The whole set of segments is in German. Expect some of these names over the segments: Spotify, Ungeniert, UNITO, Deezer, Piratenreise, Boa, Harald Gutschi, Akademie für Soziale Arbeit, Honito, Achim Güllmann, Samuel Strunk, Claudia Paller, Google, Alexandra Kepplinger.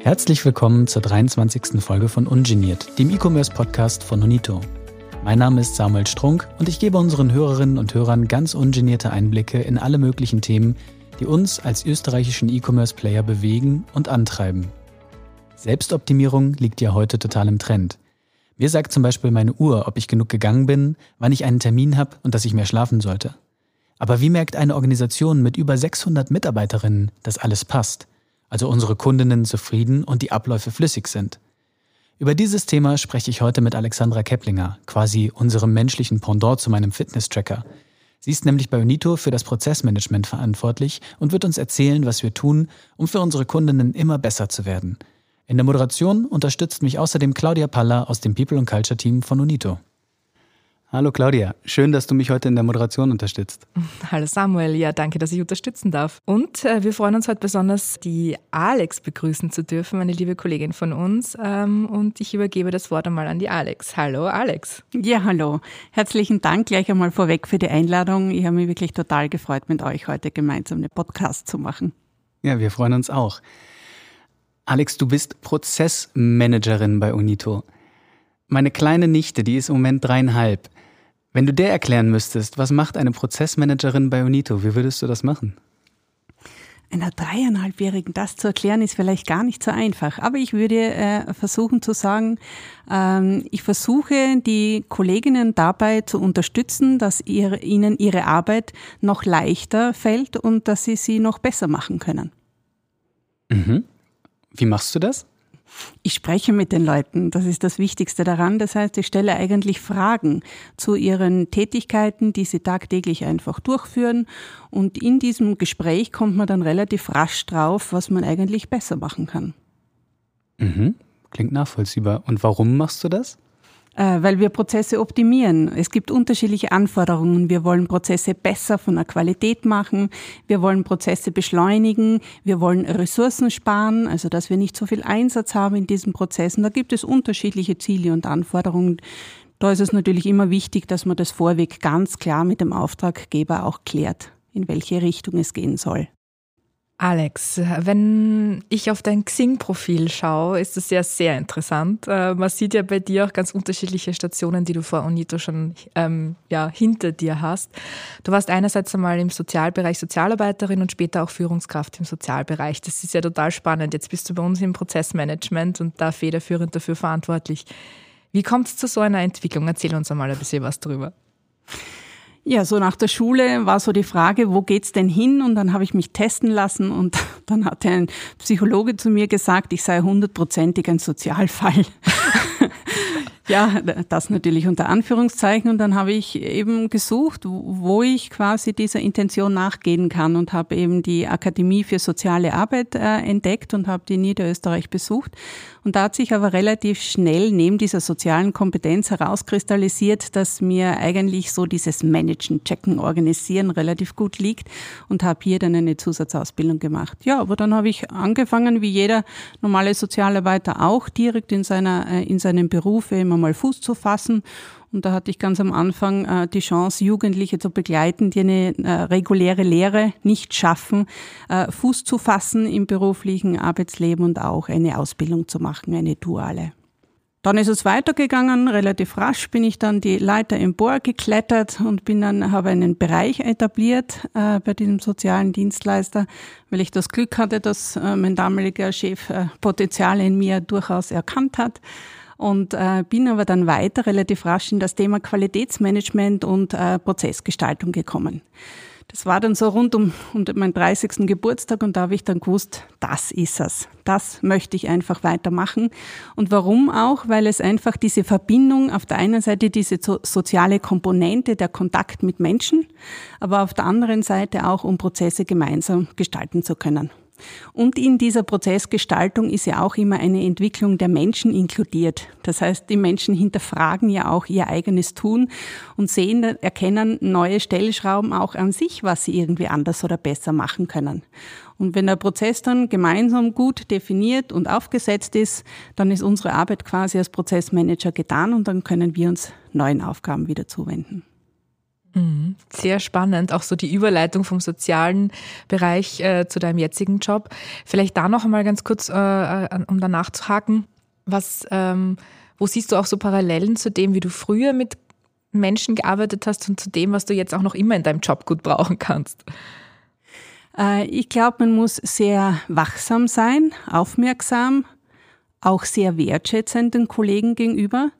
Herzlich willkommen zur 23. Folge von Ungeniert, dem E-Commerce-Podcast von Honito. Mein Name ist Samuel Strunk und ich gebe unseren Hörerinnen und Hörern ganz ungenierte Einblicke in alle möglichen Themen, die uns als österreichischen E-Commerce-Player bewegen und antreiben. Selbstoptimierung liegt ja heute total im Trend. Mir sagt zum Beispiel meine Uhr, ob ich genug gegangen bin, wann ich einen Termin habe und dass ich mehr schlafen sollte. Aber wie merkt eine Organisation mit über 600 Mitarbeiterinnen, dass alles passt? Also unsere Kundinnen zufrieden und die Abläufe flüssig sind? Über dieses Thema spreche ich heute mit Alexandra Kepplinger, quasi unserem menschlichen Pendant zu meinem Fitness-Tracker. Sie ist nämlich bei UNITO für das Prozessmanagement verantwortlich und wird uns erzählen, was wir tun, um für unsere Kundinnen immer besser zu werden. In der Moderation unterstützt mich außerdem Claudia Paller aus dem People & Culture Team von UNITO. Hallo Claudia, schön, dass du mich heute in der Moderation unterstützt. Hallo Samuel, ja danke, dass ich unterstützen darf. Und wir freuen uns heute besonders, die Alex begrüßen zu dürfen, meine liebe Kollegin von uns. Und ich übergebe das Wort einmal an die Alex. Hallo Alex. Ja, hallo. Herzlichen Dank gleich einmal vorweg für die Einladung. Ich habe mich wirklich total gefreut, mit euch heute gemeinsam einen Podcast zu machen. Ja, wir freuen uns auch. Alex, du bist Prozessmanagerin bei UNITO. Meine kleine Nichte, die ist im Moment 3,5. Wenn du der erklären müsstest, was macht eine Prozessmanagerin bei UNITO, wie würdest du das machen? Einer 3,5-Jährigen das zu erklären, ist vielleicht gar nicht so einfach. Aber ich würde versuchen zu sagen, ich versuche die Kolleginnen dabei zu unterstützen, dass ihnen ihre Arbeit noch leichter fällt und dass sie noch besser machen können. Mhm. Wie machst du das? Ich spreche mit den Leuten, das ist das Wichtigste daran. Das heißt, ich stelle eigentlich Fragen zu ihren Tätigkeiten, die sie tagtäglich einfach durchführen. Und in diesem Gespräch kommt man dann relativ rasch drauf, was man eigentlich besser machen kann. Mhm. Klingt nachvollziehbar. Und warum machst du das? Weil wir Prozesse optimieren. Es gibt unterschiedliche Anforderungen. Wir wollen Prozesse besser von der Qualität machen. Wir wollen Prozesse beschleunigen. Wir wollen Ressourcen sparen, also dass wir nicht so viel Einsatz haben in diesen Prozessen. Da gibt es unterschiedliche Ziele und Anforderungen. Da ist es natürlich immer wichtig, dass man das vorweg ganz klar mit dem Auftraggeber auch klärt, in welche Richtung es gehen soll. Alex, wenn ich auf dein Xing-Profil schaue, ist das ja sehr interessant. Man sieht ja bei dir auch ganz unterschiedliche Stationen, die du vor UNITO schon hinter dir hast. Du warst einerseits einmal im Sozialbereich Sozialarbeiterin und später auch Führungskraft im Sozialbereich. Das ist ja total spannend. Jetzt bist du bei uns im Prozessmanagement und da federführend dafür verantwortlich. Wie kommt es zu so einer Entwicklung? Erzähl uns einmal ein bisschen was drüber. Ja, so nach der Schule war so die Frage, wo geht's denn hin? Und dann habe ich mich testen lassen und dann hat ein Psychologe zu mir gesagt, ich sei 100%ig ein Sozialfall. Ja, das natürlich unter Anführungszeichen. Und dann habe ich eben gesucht, wo ich quasi dieser Intention nachgehen kann und habe eben die Akademie für Soziale Arbeit entdeckt und habe die in Niederösterreich besucht. Und da hat sich aber relativ schnell neben dieser sozialen Kompetenz herauskristallisiert, dass mir eigentlich so dieses Managen, Checken, Organisieren relativ gut liegt und habe hier dann eine Zusatzausbildung gemacht. Ja, aber dann habe ich angefangen, wie jeder normale Sozialarbeiter auch, direkt in seinem Beruf immer mal Fuß zu fassen. Und da hatte ich ganz am Anfang die Chance, Jugendliche zu begleiten, die eine reguläre Lehre nicht schaffen, Fuß zu fassen im beruflichen Arbeitsleben und auch eine Ausbildung zu machen, eine duale. Dann ist es weitergegangen, relativ rasch bin ich dann die Leiter im Boa geklettert und habe einen Bereich etabliert bei diesem sozialen Dienstleister, weil ich das Glück hatte, dass mein damaliger Chef Potenziale in mir durchaus erkannt hat. Und bin aber dann weiter relativ rasch in das Thema Qualitätsmanagement und Prozessgestaltung gekommen. Das war dann so rund um meinen 30. Geburtstag und da habe ich dann gewusst, das ist es. Das möchte ich einfach weitermachen. Und warum auch? Weil es einfach diese Verbindung, auf der einen Seite diese soziale Komponente, der Kontakt mit Menschen, aber auf der anderen Seite auch, um Prozesse gemeinsam gestalten zu können. Und in dieser Prozessgestaltung ist ja auch immer eine Entwicklung der Menschen inkludiert. Das heißt, die Menschen hinterfragen ja auch ihr eigenes Tun und erkennen neue Stellschrauben auch an sich, was sie irgendwie anders oder besser machen können. Und wenn der Prozess dann gemeinsam gut definiert und aufgesetzt ist, dann ist unsere Arbeit quasi als Prozessmanager getan und dann können wir uns neuen Aufgaben wieder zuwenden. Sehr spannend, auch so die Überleitung vom sozialen Bereich zu deinem jetzigen Job. Vielleicht da noch einmal ganz kurz, um danach zu haken, wo siehst du auch so Parallelen zu dem, wie du früher mit Menschen gearbeitet hast und zu dem, was du jetzt auch noch immer in deinem Job gut brauchen kannst? Ich glaube, man muss sehr wachsam sein, aufmerksam, auch sehr wertschätzend den Kollegen gegenüber.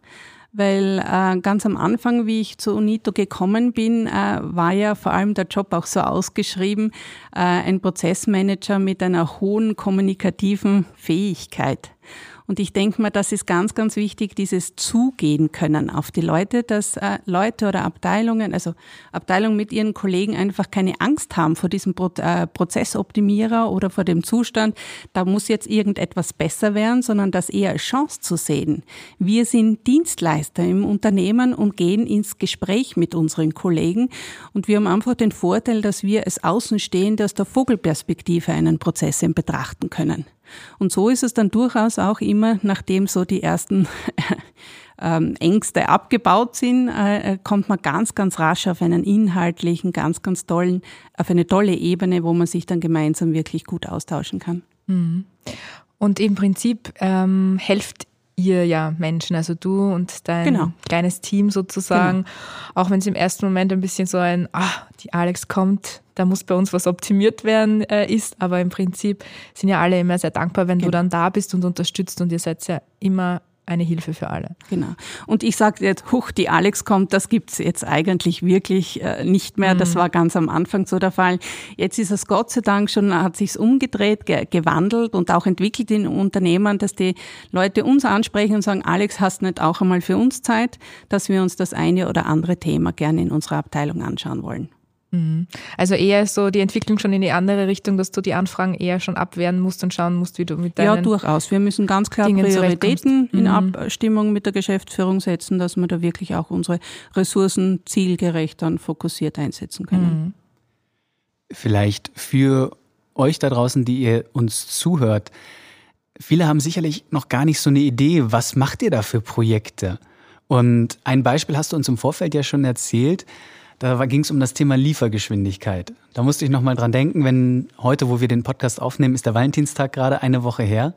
Weil ganz am Anfang, wie ich zu UNITO gekommen bin, war ja vor allem der Job auch so ausgeschrieben, ein Prozessmanager mit einer hohen kommunikativen Fähigkeit. Und ich denke mal, das ist ganz, ganz wichtig, dieses Zugehen können auf die Leute, dass Leute oder Abteilungen, also Abteilungen mit ihren Kollegen einfach keine Angst haben vor diesem Prozessoptimierer oder vor dem Zustand, da muss jetzt irgendetwas besser werden, sondern das eher als Chance zu sehen. Wir sind Dienstleister im Unternehmen und gehen ins Gespräch mit unseren Kollegen und wir haben einfach den Vorteil, dass wir als Außenstehende aus der Vogelperspektive einen Prozess eben betrachten können. Und so ist es dann durchaus auch immer, nachdem so die ersten Ängste abgebaut sind, kommt man ganz, ganz rasch auf einen inhaltlichen, ganz, ganz tollen, auf eine tolle Ebene, wo man sich dann gemeinsam wirklich gut austauschen kann. Und im Prinzip helft ihr ja Menschen, also du und dein kleines Team sozusagen, auch wenn es im ersten Moment ein bisschen so ein, die Alex kommt, da muss bei uns was optimiert werden ist, aber im Prinzip sind ja alle immer sehr dankbar, wenn du dann da bist und unterstützt und ihr seid ja immer eine Hilfe für alle. Genau. Und ich sage jetzt, die Alex kommt, das gibt's jetzt eigentlich wirklich nicht mehr. Das war ganz am Anfang so der Fall. Jetzt ist es Gott sei Dank schon, hat sich's umgedreht, gewandelt und auch entwickelt in Unternehmen, dass die Leute uns ansprechen und sagen, Alex, hast nicht auch einmal für uns Zeit, dass wir uns das eine oder andere Thema gerne in unserer Abteilung anschauen wollen. Also eher so die Entwicklung schon in die andere Richtung, dass du die Anfragen eher schon abwehren musst und schauen musst, wie du mit deinen... Ja, durchaus. Wir müssen ganz klar Dingen Prioritäten in Abstimmung mit der Geschäftsführung setzen, dass wir da wirklich auch unsere Ressourcen zielgerecht und fokussiert einsetzen können. Vielleicht für euch da draußen, die ihr uns zuhört, viele haben sicherlich noch gar nicht so eine Idee, was macht ihr da für Projekte? Und ein Beispiel hast du uns im Vorfeld ja schon erzählt, da ging es um das Thema Liefergeschwindigkeit. Da musste ich nochmal dran denken, wenn heute, wo wir den Podcast aufnehmen, ist der Valentinstag gerade eine Woche her.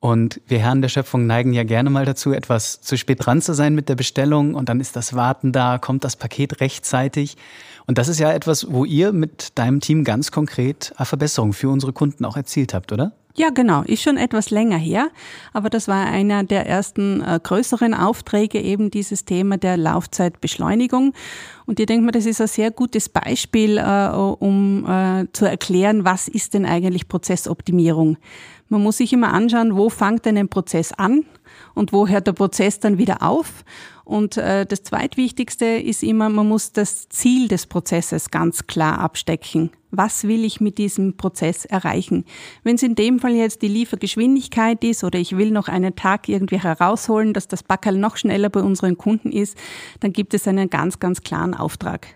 Und wir Herren der Schöpfung neigen ja gerne mal dazu, etwas zu spät dran zu sein mit der Bestellung. Und dann ist das Warten da, kommt das Paket rechtzeitig. Und das ist ja etwas, wo ihr mit deinem Team ganz konkret eine Verbesserung für unsere Kunden auch erzielt habt, oder? Ja, genau. Ist schon etwas länger her, aber das war einer der ersten größeren Aufträge, eben dieses Thema der Laufzeitbeschleunigung. Und ich denke mal, das ist ein sehr gutes Beispiel, um zu erklären, was ist denn eigentlich Prozessoptimierung. Man muss sich immer anschauen, wo fängt denn ein Prozess an und wo hört der Prozess dann wieder auf. Und das Zweitwichtigste ist immer, man muss das Ziel des Prozesses ganz klar abstecken. Was will ich mit diesem Prozess erreichen? Wenn es in dem Fall jetzt die Liefergeschwindigkeit ist oder ich will noch einen Tag irgendwie herausholen, dass das Backerl noch schneller bei unseren Kunden ist, dann gibt es einen ganz, ganz klaren Auftrag.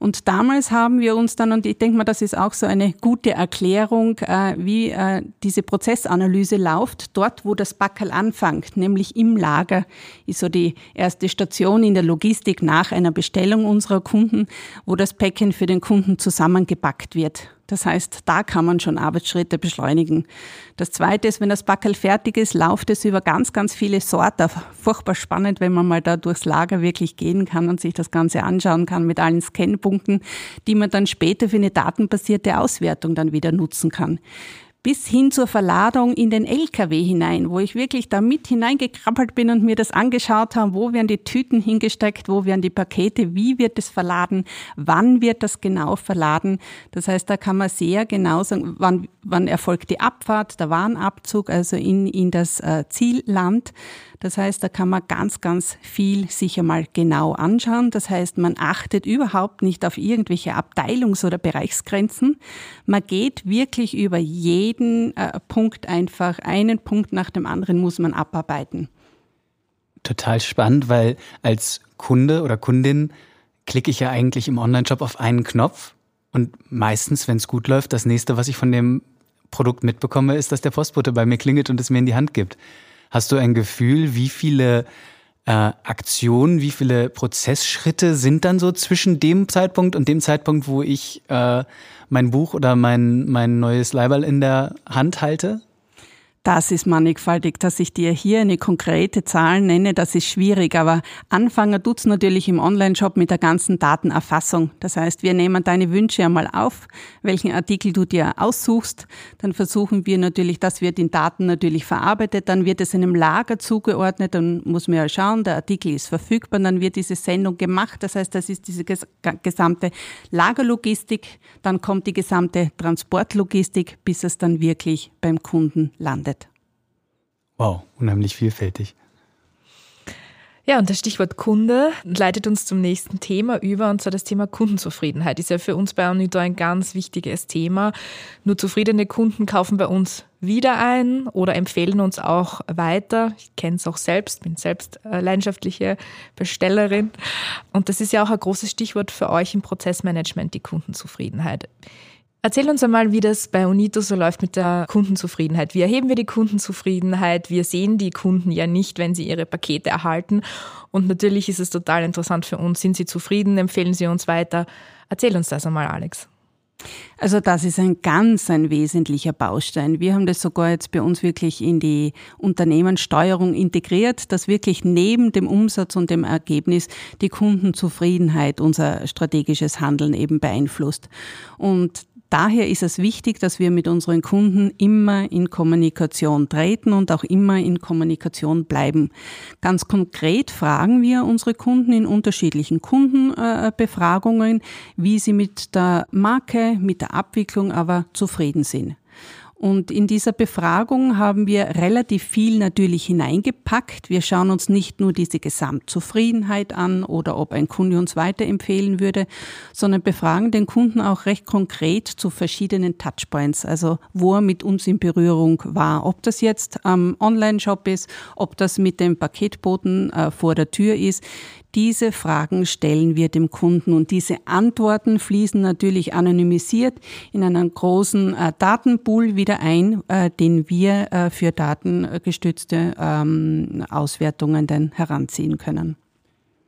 Und damals haben wir uns dann, und ich denke mal, das ist auch so eine gute Erklärung, wie diese Prozessanalyse läuft, dort, wo das Backerl anfängt, nämlich im Lager, ist so die erste Station in der Logistik nach einer Bestellung unserer Kunden, wo das Päckchen für den Kunden zusammengepackt wird. Das heißt, da kann man schon Arbeitsschritte beschleunigen. Das Zweite ist, wenn das Backerl fertig ist, läuft es über ganz, ganz viele Sorter. Furchtbar spannend, wenn man mal da durchs Lager wirklich gehen kann und sich das Ganze anschauen kann mit allen Scanpunkten, die man dann später für eine datenbasierte Auswertung dann wieder nutzen kann. Bis hin zur Verladung in den LKW hinein, wo ich wirklich da mit hineingekrabbelt bin und mir das angeschaut habe, wo werden die Tüten hingesteckt, wo werden die Pakete, wie wird es verladen, wann wird das genau verladen. Das heißt, da kann man sehr genau sagen, wann erfolgt die Abfahrt, der Warenabzug, also in das Zielland. Das heißt, da kann man ganz, ganz viel sich einmal genau anschauen. Das heißt, man achtet überhaupt nicht auf irgendwelche Abteilungs- oder Bereichsgrenzen. Man geht wirklich über jeden Punkt einfach, einen Punkt nach dem anderen muss man abarbeiten. Total spannend, weil als Kunde oder Kundin klicke ich ja eigentlich im Online-Shop auf einen Knopf und meistens, wenn es gut läuft, das nächste, was ich von dem Produkt mitbekomme, ist, dass der Postbote bei mir klingelt und es mir in die Hand gibt. Hast du ein Gefühl, wie viele Aktionen, wie viele Prozessschritte sind dann so zwischen dem Zeitpunkt und dem Zeitpunkt, wo ich mein Buch oder mein neues Leiberl in der Hand halte? Das ist mannigfaltig, dass ich dir hier eine konkrete Zahl nenne, das ist schwierig, aber Anfänger tut's natürlich im Online-Shop mit der ganzen Datenerfassung. Das heißt, wir nehmen deine Wünsche einmal auf, welchen Artikel du dir aussuchst, dann versuchen wir natürlich, das wird in Daten natürlich verarbeitet, dann wird es einem Lager zugeordnet, dann muss man ja schauen, der Artikel ist verfügbar, dann wird diese Sendung gemacht, das heißt, das ist diese gesamte Lagerlogistik, dann kommt die gesamte Transportlogistik, bis es dann wirklich beim Kunden landet. Wow, unheimlich vielfältig. Ja, und das Stichwort Kunde leitet uns zum nächsten Thema über, und zwar das Thema Kundenzufriedenheit. Ist ja für uns bei UNITO ein ganz wichtiges Thema. Nur zufriedene Kunden kaufen bei uns wieder ein oder empfehlen uns auch weiter. Ich kenne es auch selbst, bin selbst leidenschaftliche Bestellerin. Und das ist ja auch ein großes Stichwort für euch im Prozessmanagement, die Kundenzufriedenheit. Erzähl uns einmal, wie das bei UNITO so läuft mit der Kundenzufriedenheit. Wie erheben wir die Kundenzufriedenheit? Wir sehen die Kunden ja nicht, wenn sie ihre Pakete erhalten. Und natürlich ist es total interessant für uns. Sind sie zufrieden? Empfehlen sie uns weiter? Erzähl uns das einmal, Alex. Also das ist ein wesentlicher Baustein. Wir haben das sogar jetzt bei uns wirklich in die Unternehmenssteuerung integriert, dass wirklich neben dem Umsatz und dem Ergebnis die Kundenzufriedenheit unser strategisches Handeln eben beeinflusst. Und daher ist es wichtig, dass wir mit unseren Kunden immer in Kommunikation treten und auch immer in Kommunikation bleiben. Ganz konkret fragen wir unsere Kunden in unterschiedlichen Kundenbefragungen, wie sie mit der Marke, mit der Abwicklung aber zufrieden sind. Und in dieser Befragung haben wir relativ viel natürlich hineingepackt. Wir schauen uns nicht nur diese Gesamtzufriedenheit an oder ob ein Kunde uns weiterempfehlen würde, sondern befragen den Kunden auch recht konkret zu verschiedenen Touchpoints, also wo er mit uns in Berührung war. Ob das jetzt am Online-Shop ist, ob das mit dem Paketboten vor der Tür ist. Diese Fragen stellen wir dem Kunden und diese Antworten fließen natürlich anonymisiert in einen großen Datenpool wieder ein, den wir für datengestützte Auswertungen dann heranziehen können.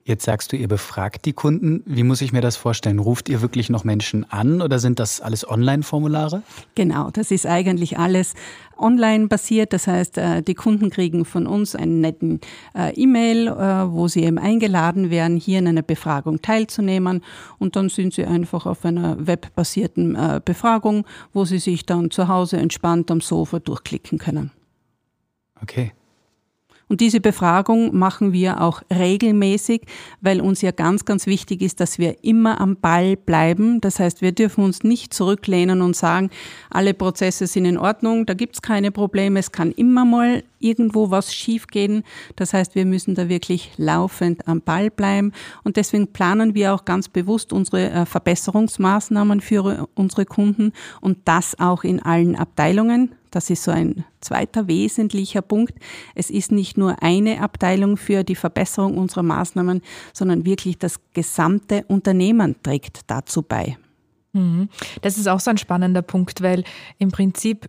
Jetzt sagst du, ihr befragt die Kunden. Wie muss ich mir das vorstellen? Ruft ihr wirklich noch Menschen an oder sind das alles Online-Formulare? Genau, das ist eigentlich alles online basiert. Das heißt, die Kunden kriegen von uns einen netten E-Mail, wo sie eben eingeladen werden, hier in einer Befragung teilzunehmen. Und dann sind sie einfach auf einer webbasierten Befragung, wo sie sich dann zu Hause entspannt am Sofa durchklicken können. Okay. Und diese Befragung machen wir auch regelmäßig, weil uns ja ganz, ganz wichtig ist, dass wir immer am Ball bleiben. Das heißt, wir dürfen uns nicht zurücklehnen und sagen, alle Prozesse sind in Ordnung, da gibt's keine Probleme, es kann immer mal irgendwo was schiefgehen. Das heißt, wir müssen da wirklich laufend am Ball bleiben. Und deswegen planen wir auch ganz bewusst unsere Verbesserungsmaßnahmen für unsere Kunden und das auch in allen Abteilungen. Das ist so ein zweiter wesentlicher Punkt. Es ist nicht nur eine Abteilung für die Verbesserung unserer Maßnahmen, sondern wirklich das gesamte Unternehmen trägt dazu bei. Das ist auch so ein spannender Punkt, weil im Prinzip,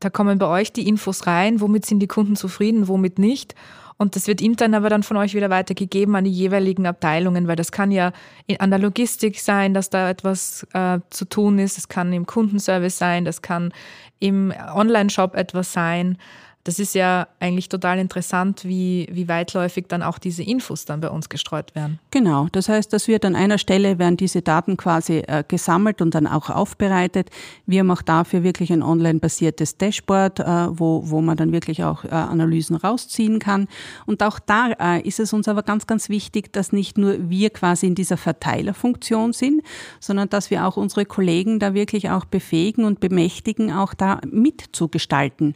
da kommen bei euch die Infos rein, womit sind die Kunden zufrieden, womit nicht. Und das wird intern aber dann von euch wieder weitergegeben an die jeweiligen Abteilungen, weil das kann ja an der Logistik sein, dass da etwas zu tun ist. Das kann im Kundenservice sein, das kann im Online-Shop etwas sein. Das ist ja eigentlich total interessant, wie weitläufig dann auch diese Infos dann bei uns gestreut werden. Genau, das heißt, dass wir an einer Stelle werden diese Daten quasi gesammelt und dann auch aufbereitet. Wir haben auch dafür wirklich ein online-basiertes Dashboard, wo man dann wirklich auch Analysen rausziehen kann. Und auch da ist es uns aber ganz, ganz wichtig, dass nicht nur wir quasi in dieser Verteilerfunktion sind, sondern dass wir auch unsere Kollegen da wirklich auch befähigen und bemächtigen, auch da mitzugestalten.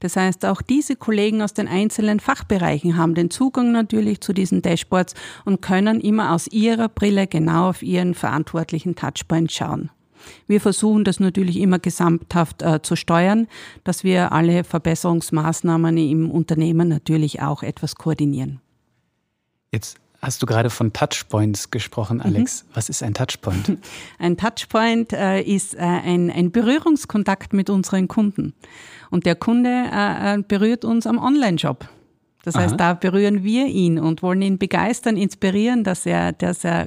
Das heißt, auch diese Kollegen aus den einzelnen Fachbereichen haben den Zugang natürlich zu diesen Dashboards und können immer aus ihrer Brille genau auf ihren verantwortlichen Touchpoint schauen. Wir versuchen das natürlich immer gesamthaft zu steuern, dass wir alle Verbesserungsmaßnahmen im Unternehmen natürlich auch etwas koordinieren. Jetzt hast du gerade von Touchpoints gesprochen, Alex. Mhm. Was ist ein Touchpoint? Ein Touchpoint ist ein Berührungskontakt mit unseren Kunden. Und der Kunde berührt uns am Online-Shop. Das heißt, da berühren wir ihn und wollen ihn begeistern, inspirieren, dass er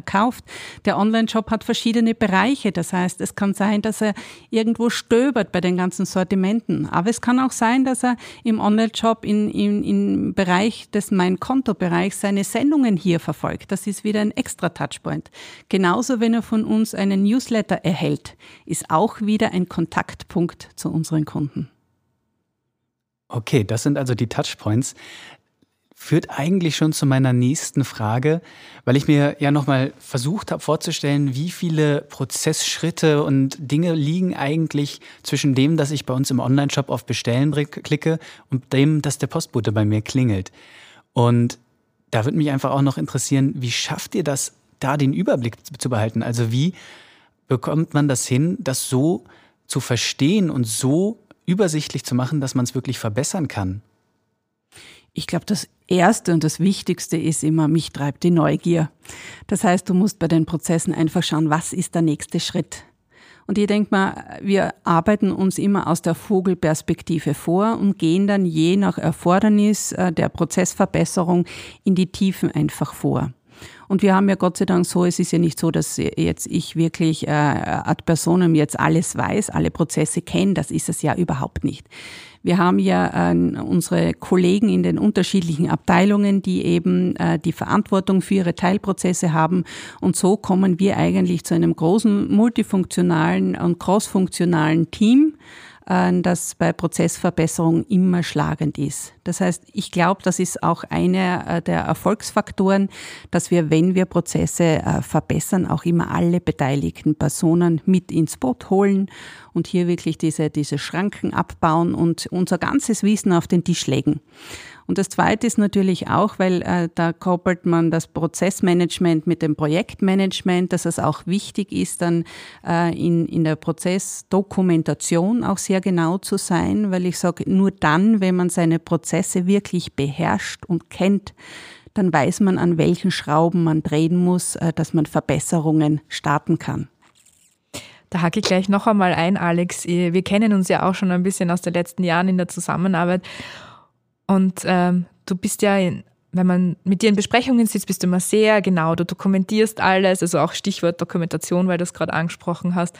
kauft. Der Online-Shop hat verschiedene Bereiche. Das heißt, es kann sein, dass er irgendwo stöbert bei den ganzen Sortimenten. Aber es kann auch sein, dass er im Online-Shop im Bereich des Mein-Konto-Bereichs seine Sendungen hier verfolgt. Das ist wieder ein extra Touchpoint. Genauso, wenn er von uns einen Newsletter erhält, ist auch wieder ein Kontaktpunkt zu unseren Kunden. Okay, das sind also die Touchpoints. Führt eigentlich schon zu meiner nächsten Frage, weil ich mir ja nochmal versucht habe vorzustellen, wie viele Prozessschritte und Dinge liegen eigentlich zwischen dem, dass ich bei uns im Onlineshop auf Bestellen klicke und dem, dass der Postbote bei mir klingelt. Und da würde mich einfach auch noch interessieren, wie schafft ihr das, da den Überblick zu behalten? Also wie bekommt man das hin, das so zu verstehen und so übersichtlich zu machen, dass man es wirklich verbessern kann? Ich glaube, das Erste und das Wichtigste ist immer, mich treibt die Neugier. Das heißt, du musst bei den Prozessen einfach schauen, was ist der nächste Schritt? Und ich denke mal, wir arbeiten uns immer aus der Vogelperspektive vor und gehen dann je nach Erfordernis der Prozessverbesserung in die Tiefen einfach vor. Und wir haben ja Gott sei Dank so, es ist ja nicht so, dass jetzt ich wirklich ad personam jetzt alles weiß, alle Prozesse kenne, das ist es ja überhaupt nicht. Wir haben ja unsere Kollegen in den unterschiedlichen Abteilungen, die eben die Verantwortung für ihre Teilprozesse haben. Und so kommen wir eigentlich zu einem großen multifunktionalen und crossfunktionalen Team, das bei Prozessverbesserung immer schlagend ist. Das heißt, ich glaube, das ist auch einer der Erfolgsfaktoren, dass wir, wenn wir Prozesse verbessern, auch immer alle beteiligten Personen mit ins Boot holen und hier wirklich diese Schranken abbauen und unser ganzes Wissen auf den Tisch legen. Und das Zweite ist natürlich auch, weil da koppelt man das Prozessmanagement mit dem Projektmanagement, dass es auch wichtig ist, dann in der Prozessdokumentation auch sehr genau zu sein, weil ich sage, nur dann, wenn man seine Prozesse wirklich beherrscht und kennt, dann weiß man, an welchen Schrauben man drehen muss, dass man Verbesserungen starten kann. Da hake ich gleich noch einmal ein, Alex. Wir kennen uns ja auch schon ein bisschen aus den letzten Jahren in der Zusammenarbeit. Und du bist ja, wenn man mit dir in Besprechungen sitzt, bist du immer sehr genau, du dokumentierst alles, also auch Stichwort Dokumentation, weil du es gerade angesprochen hast.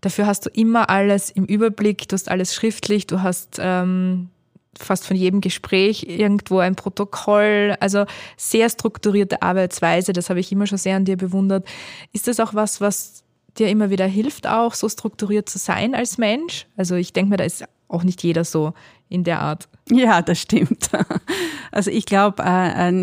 Dafür hast du immer alles im Überblick, du hast alles schriftlich, du hast fast von jedem Gespräch irgendwo ein Protokoll, also sehr strukturierte Arbeitsweise, das habe ich immer schon sehr an dir bewundert. Ist das auch was dir immer wieder hilft, auch so strukturiert zu sein als Mensch? Also ich denke mir, da ist auch nicht jeder so in der Art. Ja, das stimmt. Also ich glaube,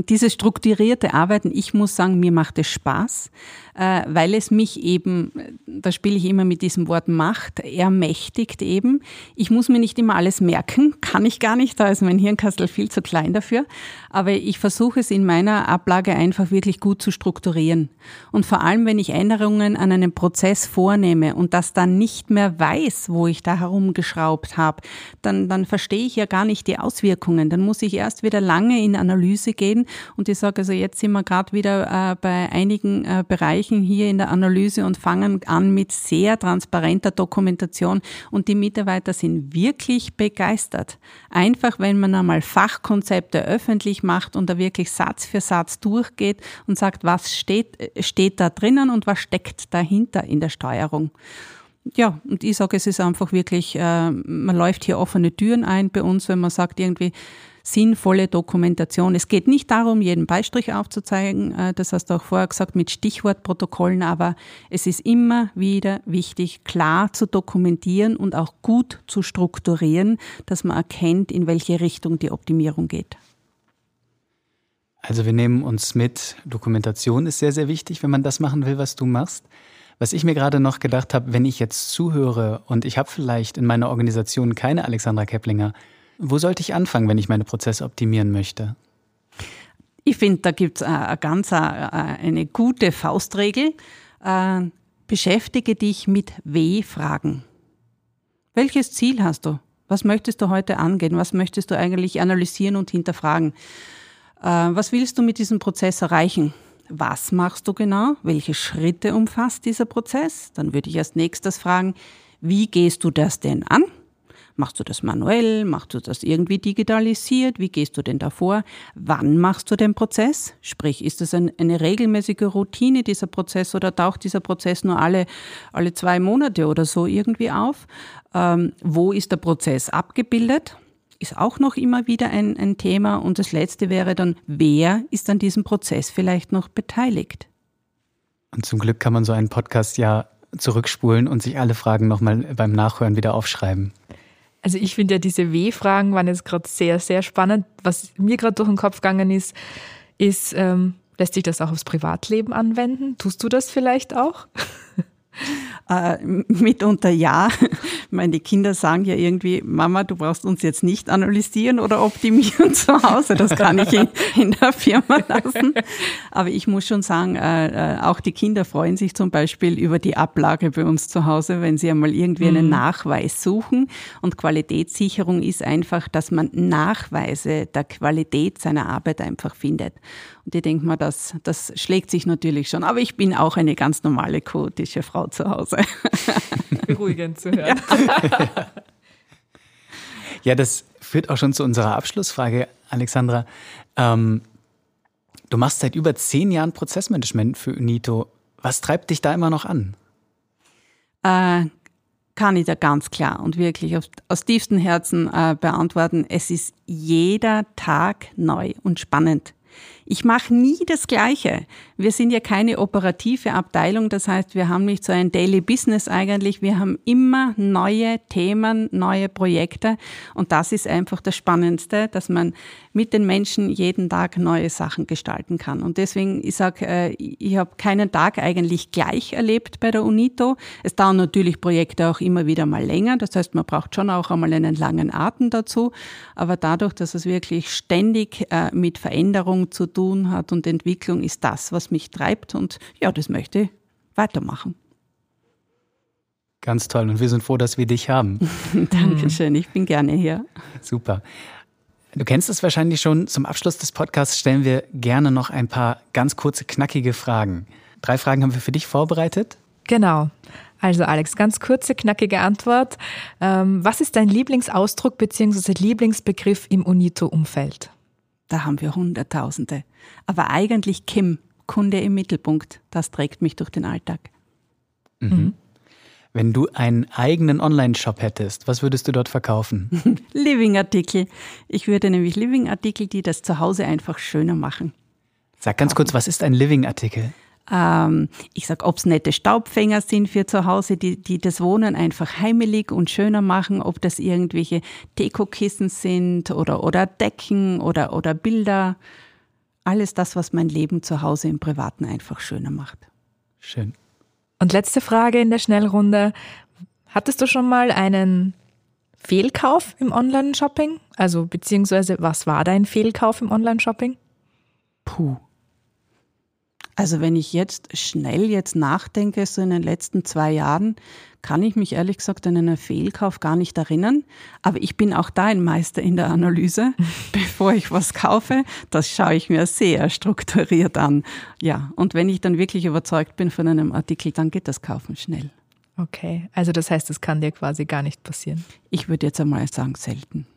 dieses strukturierte Arbeiten, ich muss sagen, mir macht es Spaß, weil es mich eben, da spiele ich immer mit diesem Wort Macht, ermächtigt eben. Ich muss mir nicht immer alles merken, kann ich gar nicht, da ist mein Hirnkastel viel zu klein dafür. Aber ich versuche es in meiner Ablage einfach wirklich gut zu strukturieren. Und vor allem, wenn ich Änderungen an einem Prozess vornehme und das dann nicht mehr weiß, wo ich da herumgeschraubt habe, dann verstehe ich ja gar nicht die Auswirkungen. Dann muss ich erst wieder lange in Analyse gehen und ich sage, also jetzt sind wir gerade wieder bei einigen Bereichen hier in der Analyse und fangen an mit sehr transparenter Dokumentation und die Mitarbeiter sind wirklich begeistert. Einfach, wenn man einmal Fachkonzepte öffentlich macht und da wirklich Satz für Satz durchgeht und sagt, was steht da drinnen und was steckt dahinter in der Steuerung. Ja, und ich sage, es ist einfach wirklich, man läuft hier offene Türen ein bei uns, wenn man sagt, irgendwie sinnvolle Dokumentation. Es geht nicht darum, jeden Beistrich aufzuzeigen, das hast du auch vorher gesagt, mit Stichwortprotokollen, aber es ist immer wieder wichtig, klar zu dokumentieren und auch gut zu strukturieren, dass man erkennt, in welche Richtung die Optimierung geht. Also wir nehmen uns mit, Dokumentation ist sehr, sehr wichtig, wenn man das machen will, was du machst. Was ich mir gerade noch gedacht habe, wenn ich jetzt zuhöre und ich habe vielleicht in meiner Organisation keine Alexandra Kepplinger, wo sollte ich anfangen, wenn ich meine Prozesse optimieren möchte? Ich finde, da gibt es eine gute Faustregel. Beschäftige dich mit W-Fragen. Welches Ziel hast du? Was möchtest du heute angehen? Was möchtest du eigentlich analysieren und hinterfragen? Was willst du mit diesem Prozess erreichen? Was machst du genau? Welche Schritte umfasst dieser Prozess? Dann würde ich als nächstes fragen, wie gehst du das denn an? Machst du das manuell? Machst du das irgendwie digitalisiert? Wie gehst du denn davor? Wann machst du den Prozess? Sprich, ist das eine regelmäßige Routine, dieser Prozess, oder taucht dieser Prozess nur alle 2 Monate oder so irgendwie auf? Wo ist der Prozess abgebildet? Ist auch noch immer wieder ein Thema. Und das Letzte wäre dann, wer ist an diesem Prozess vielleicht noch beteiligt? Und zum Glück kann man so einen Podcast ja zurückspulen und sich alle Fragen nochmal beim Nachhören wieder aufschreiben. Also ich finde ja, diese W-Fragen waren jetzt gerade sehr, sehr spannend. Was mir gerade durch den Kopf gegangen ist, ist, lässt sich das auch aufs Privatleben anwenden? Tust du das vielleicht auch? Mitunter ja. Meine Kinder sagen ja irgendwie, Mama, du brauchst uns jetzt nicht analysieren oder optimieren zu Hause. Das kann ich in der Firma lassen. Aber ich muss schon sagen, auch die Kinder freuen sich zum Beispiel über die Ablage bei uns zu Hause, wenn sie einmal irgendwie einen Nachweis suchen. Und Qualitätssicherung ist einfach, dass man Nachweise der Qualität seiner Arbeit einfach findet. Und ich denke mal, das schlägt sich natürlich schon. Aber ich bin auch eine ganz normale, chaotische Frau zu Hause. Beruhigend zu hören. Ja. Ja, das führt auch schon zu unserer Abschlussfrage, Alexandra. Du machst seit über 10 Jahren Prozessmanagement für UNITO. Was treibt dich da immer noch an? Kann ich da ganz klar und wirklich aus tiefstem Herzen beantworten. Es ist jeder Tag neu und spannend. Ich mache nie das Gleiche. Wir sind ja keine operative Abteilung, das heißt, wir haben nicht so ein Daily Business eigentlich. Wir haben immer neue Themen, neue Projekte und das ist einfach das Spannendste, dass man mit den Menschen jeden Tag neue Sachen gestalten kann. Und deswegen, ich sage, ich habe keinen Tag eigentlich gleich erlebt bei der UNITO. Es dauern natürlich Projekte auch immer wieder mal länger, das heißt, man braucht schon auch einmal einen langen Atem dazu, aber dadurch, dass es wirklich ständig mit Veränderung zu tun hat und Entwicklung ist das, was mich treibt und ja, das möchte ich weitermachen. Ganz toll und wir sind froh, dass wir dich haben. Dankeschön, ich bin gerne hier. Super. Du kennst es wahrscheinlich schon, zum Abschluss des Podcasts stellen wir gerne noch ein paar ganz kurze, knackige Fragen. 3 Fragen haben wir für dich vorbereitet. Genau. Also Alex, ganz kurze, knackige Antwort. Was ist dein Lieblingsausdruck bzw. Lieblingsbegriff im UNITO-Umfeld? Da haben wir Hunderttausende. Aber eigentlich Kim, Kunde im Mittelpunkt, das trägt mich durch den Alltag. Mhm. Wenn du einen eigenen Online-Shop hättest, was würdest du dort verkaufen? Living-Artikel. Ich würde nämlich Living-Artikel, die das Zuhause einfach schöner machen. Sag ganz kurz, was ist ein Living-Artikel? Ich sag, ob es nette Staubfänger sind für zu Hause, die das Wohnen einfach heimelig und schöner machen, ob das irgendwelche Dekokissen sind oder Decken oder Bilder. Alles das, was mein Leben zu Hause im Privaten einfach schöner macht. Schön. Und letzte Frage in der Schnellrunde. Hattest du schon mal einen Fehlkauf im Online-Shopping? Also beziehungsweise, was war dein Fehlkauf im Online-Shopping? Puh. Also wenn ich jetzt schnell nachdenke, so in den letzten 2 Jahren, kann ich mich ehrlich gesagt an einen Fehlkauf gar nicht erinnern. Aber ich bin auch da ein Meister in der Analyse. Bevor ich was kaufe, das schaue ich mir sehr strukturiert an. Ja, und wenn ich dann wirklich überzeugt bin von einem Artikel, dann geht das Kaufen schnell. Okay, also das heißt, es kann dir quasi gar nicht passieren. Ich würde jetzt einmal sagen, selten.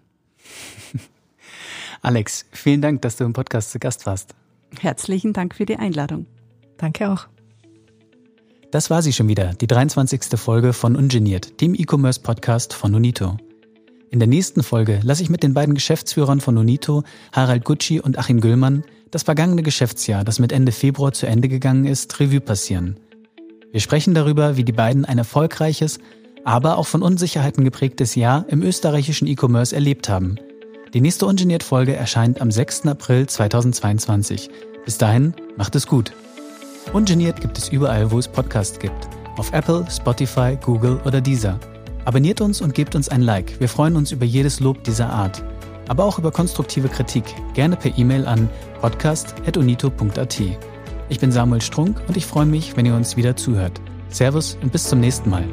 Alex, vielen Dank, dass du im Podcast zu Gast warst. Herzlichen Dank für die Einladung. Danke auch. Das war sie schon wieder, die 23. Folge von Ungeniert, dem E-Commerce-Podcast von UNITO. In der nächsten Folge lasse ich mit den beiden Geschäftsführern von UNITO, Harald Gutschi und Achim Güllmann, das vergangene Geschäftsjahr, das mit Ende Februar zu Ende gegangen ist, Revue passieren. Wir sprechen darüber, wie die beiden ein erfolgreiches, aber auch von Unsicherheiten geprägtes Jahr im österreichischen E-Commerce erlebt haben. Die nächste Ungeniert-Folge erscheint am 6. April 2022. Bis dahin, macht es gut. Ungeniert gibt es überall, wo es Podcasts gibt. Auf Apple, Spotify, Google oder Deezer. Abonniert uns und gebt uns ein Like. Wir freuen uns über jedes Lob dieser Art. Aber auch über konstruktive Kritik. Gerne per E-Mail an podcast@unito.at. Ich bin Samuel Strunk und ich freue mich, wenn ihr uns wieder zuhört. Servus und bis zum nächsten Mal.